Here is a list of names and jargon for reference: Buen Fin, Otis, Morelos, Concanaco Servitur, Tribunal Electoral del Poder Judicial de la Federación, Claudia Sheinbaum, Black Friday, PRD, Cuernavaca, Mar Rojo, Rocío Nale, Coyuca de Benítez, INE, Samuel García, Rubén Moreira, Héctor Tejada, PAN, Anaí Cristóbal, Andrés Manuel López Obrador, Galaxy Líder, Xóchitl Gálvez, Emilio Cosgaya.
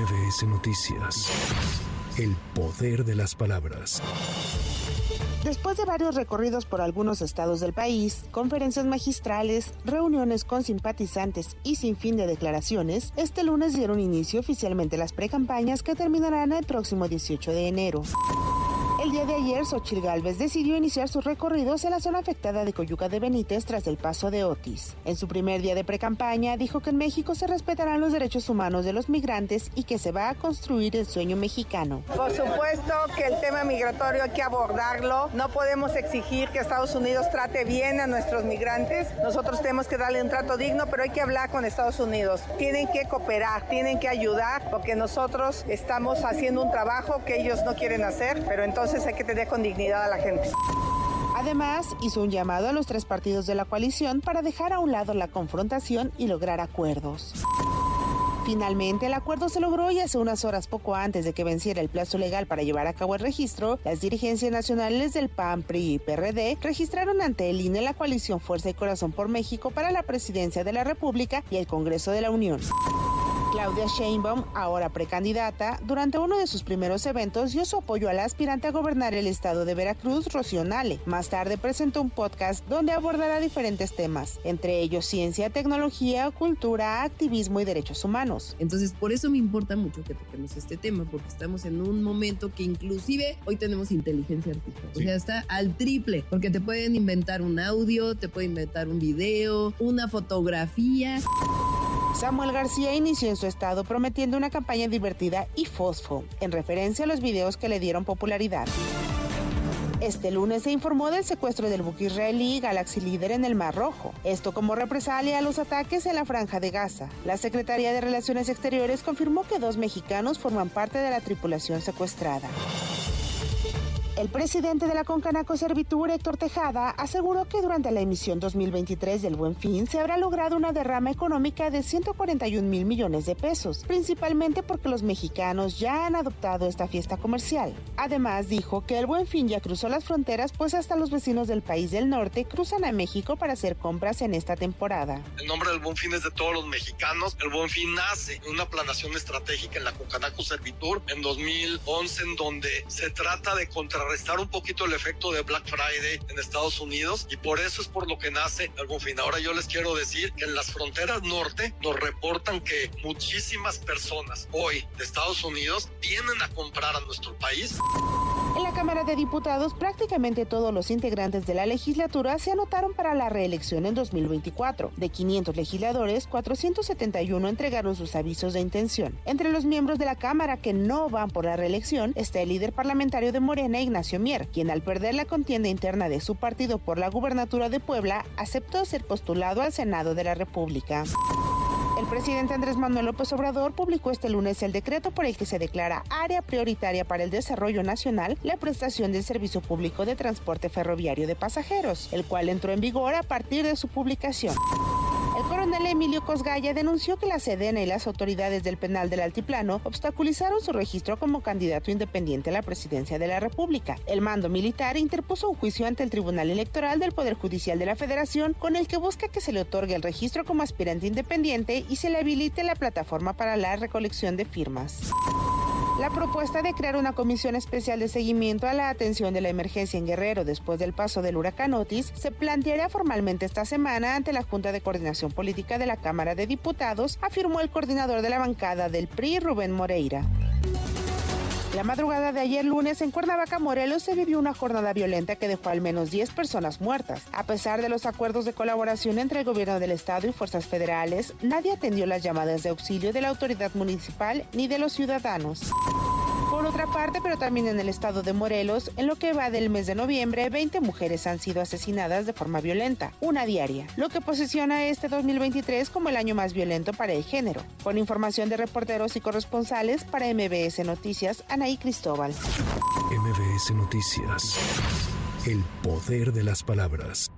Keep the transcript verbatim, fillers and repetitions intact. M B S Noticias. El poder de las palabras. Después de varios recorridos por algunos estados del país, conferencias magistrales, reuniones con simpatizantes y sin fin de declaraciones, este lunes dieron inicio oficialmente las precampañas que terminarán el próximo dieciocho de enero. El día de ayer, Xóchitl Gálvez decidió iniciar sus recorridos en la zona afectada de Coyuca de Benítez tras el paso de Otis. En su primer día de precampaña, dijo que en México se respetarán los derechos humanos de los migrantes y que se va a construir el sueño mexicano. Por supuesto que el tema migratorio hay que abordarlo. No podemos exigir que Estados Unidos trate bien a nuestros migrantes. Nosotros tenemos que darle un trato digno, pero hay que hablar con Estados Unidos. Tienen que cooperar, tienen que ayudar, porque nosotros estamos haciendo un trabajo que ellos no quieren hacer, pero entonces Entonces hay que tener con dignidad a la gente. Además, hizo un llamado a los tres partidos de la coalición para dejar a un lado la confrontación y lograr acuerdos. Finalmente, el acuerdo se logró y hace unas horas poco antes de que venciera el plazo legal para llevar a cabo el registro, las dirigencias nacionales del P A N, P R I y P R D registraron ante el I N E la coalición Fuerza y Corazón por México para la Presidencia de la República y el Congreso de la Unión. Claudia Sheinbaum, ahora precandidata, durante uno de sus primeros eventos dio su apoyo a la aspirante a gobernar el estado de Veracruz, Rocío Nale. Más tarde presentó un podcast donde abordará diferentes temas, entre ellos ciencia, tecnología, cultura, activismo y derechos humanos. Entonces, por eso me importa mucho que toquemos este tema, porque estamos en un momento que inclusive hoy tenemos inteligencia artificial. Sí. O sea, está al triple, porque te pueden inventar un audio, te pueden inventar un video, una fotografía. Samuel García inició en su estado prometiendo una campaña divertida y fosfo, en referencia a los videos que le dieron popularidad. Este lunes se informó del secuestro del buque israelí Galaxy Líder en el Mar Rojo, esto como represalia a los ataques en la Franja de Gaza. La Secretaría de Relaciones Exteriores confirmó que dos mexicanos forman parte de la tripulación secuestrada. El presidente de la Concanaco Servitur, Héctor Tejada, aseguró que durante la emisión dos mil veintitrés del Buen Fin se habrá logrado una derrama económica de ciento cuarenta y un mil millones de pesos, principalmente porque los mexicanos ya han adoptado esta fiesta comercial. Además, dijo que el Buen Fin ya cruzó las fronteras, pues hasta los vecinos del país del norte cruzan a México para hacer compras en esta temporada. El nombre del Buen Fin es de todos los mexicanos. El Buen Fin nace en una planeación estratégica en la Concanaco Servitur en dos mil once, en donde se trata de contrarrestar restar un poquito el efecto de Black Friday en Estados Unidos, y por eso es por lo que nace el Buen Fin. Ahora yo les quiero decir que en las fronteras norte nos reportan que muchísimas personas hoy de Estados Unidos vienen a comprar a nuestro país. En la Cámara de Diputados, prácticamente todos los integrantes de la legislatura se anotaron para la reelección en dos mil veinticuatro. De quinientos legisladores, cuatrocientos setenta y uno entregaron sus avisos de intención. Entre los miembros de la Cámara que no van por la reelección está el líder parlamentario de Morena, Ignacio Mier, quien al perder la contienda interna de su partido por la gubernatura de Puebla, aceptó ser postulado al Senado de la República. El presidente Andrés Manuel López Obrador publicó este lunes el decreto por el que se declara área prioritaria para el desarrollo nacional la prestación del servicio público de transporte ferroviario de pasajeros, el cual entró en vigor a partir de su publicación. El coronel Emilio Cosgaya denunció que la Sedena y las autoridades del penal del Altiplano obstaculizaron su registro como candidato independiente a la presidencia de la República. El mando militar interpuso un juicio ante el Tribunal Electoral del Poder Judicial de la Federación con el que busca que se le otorgue el registro como aspirante independiente y se le habilite la plataforma para la recolección de firmas. La propuesta de crear una comisión especial de seguimiento a la atención de la emergencia en Guerrero después del paso del huracán Otis se planteará formalmente esta semana ante la Junta de Coordinación Política de la Cámara de Diputados, afirmó el coordinador de la bancada del P R I, Rubén Moreira. La madrugada de ayer lunes en Cuernavaca, Morelos, se vivió una jornada violenta que dejó al menos diez personas muertas. A pesar de los acuerdos de colaboración entre el gobierno del estado y fuerzas federales, nadie atendió las llamadas de auxilio de la autoridad municipal ni de los ciudadanos. Por otra parte, pero también en el estado de Morelos, en lo que va del mes de noviembre, veinte mujeres han sido asesinadas de forma violenta, una diaria, lo que posiciona este dos mil veintitrés como el año más violento para el género. Con información de reporteros y corresponsales para M B S Noticias, Anaí Cristóbal. M B S Noticias, el poder de las palabras.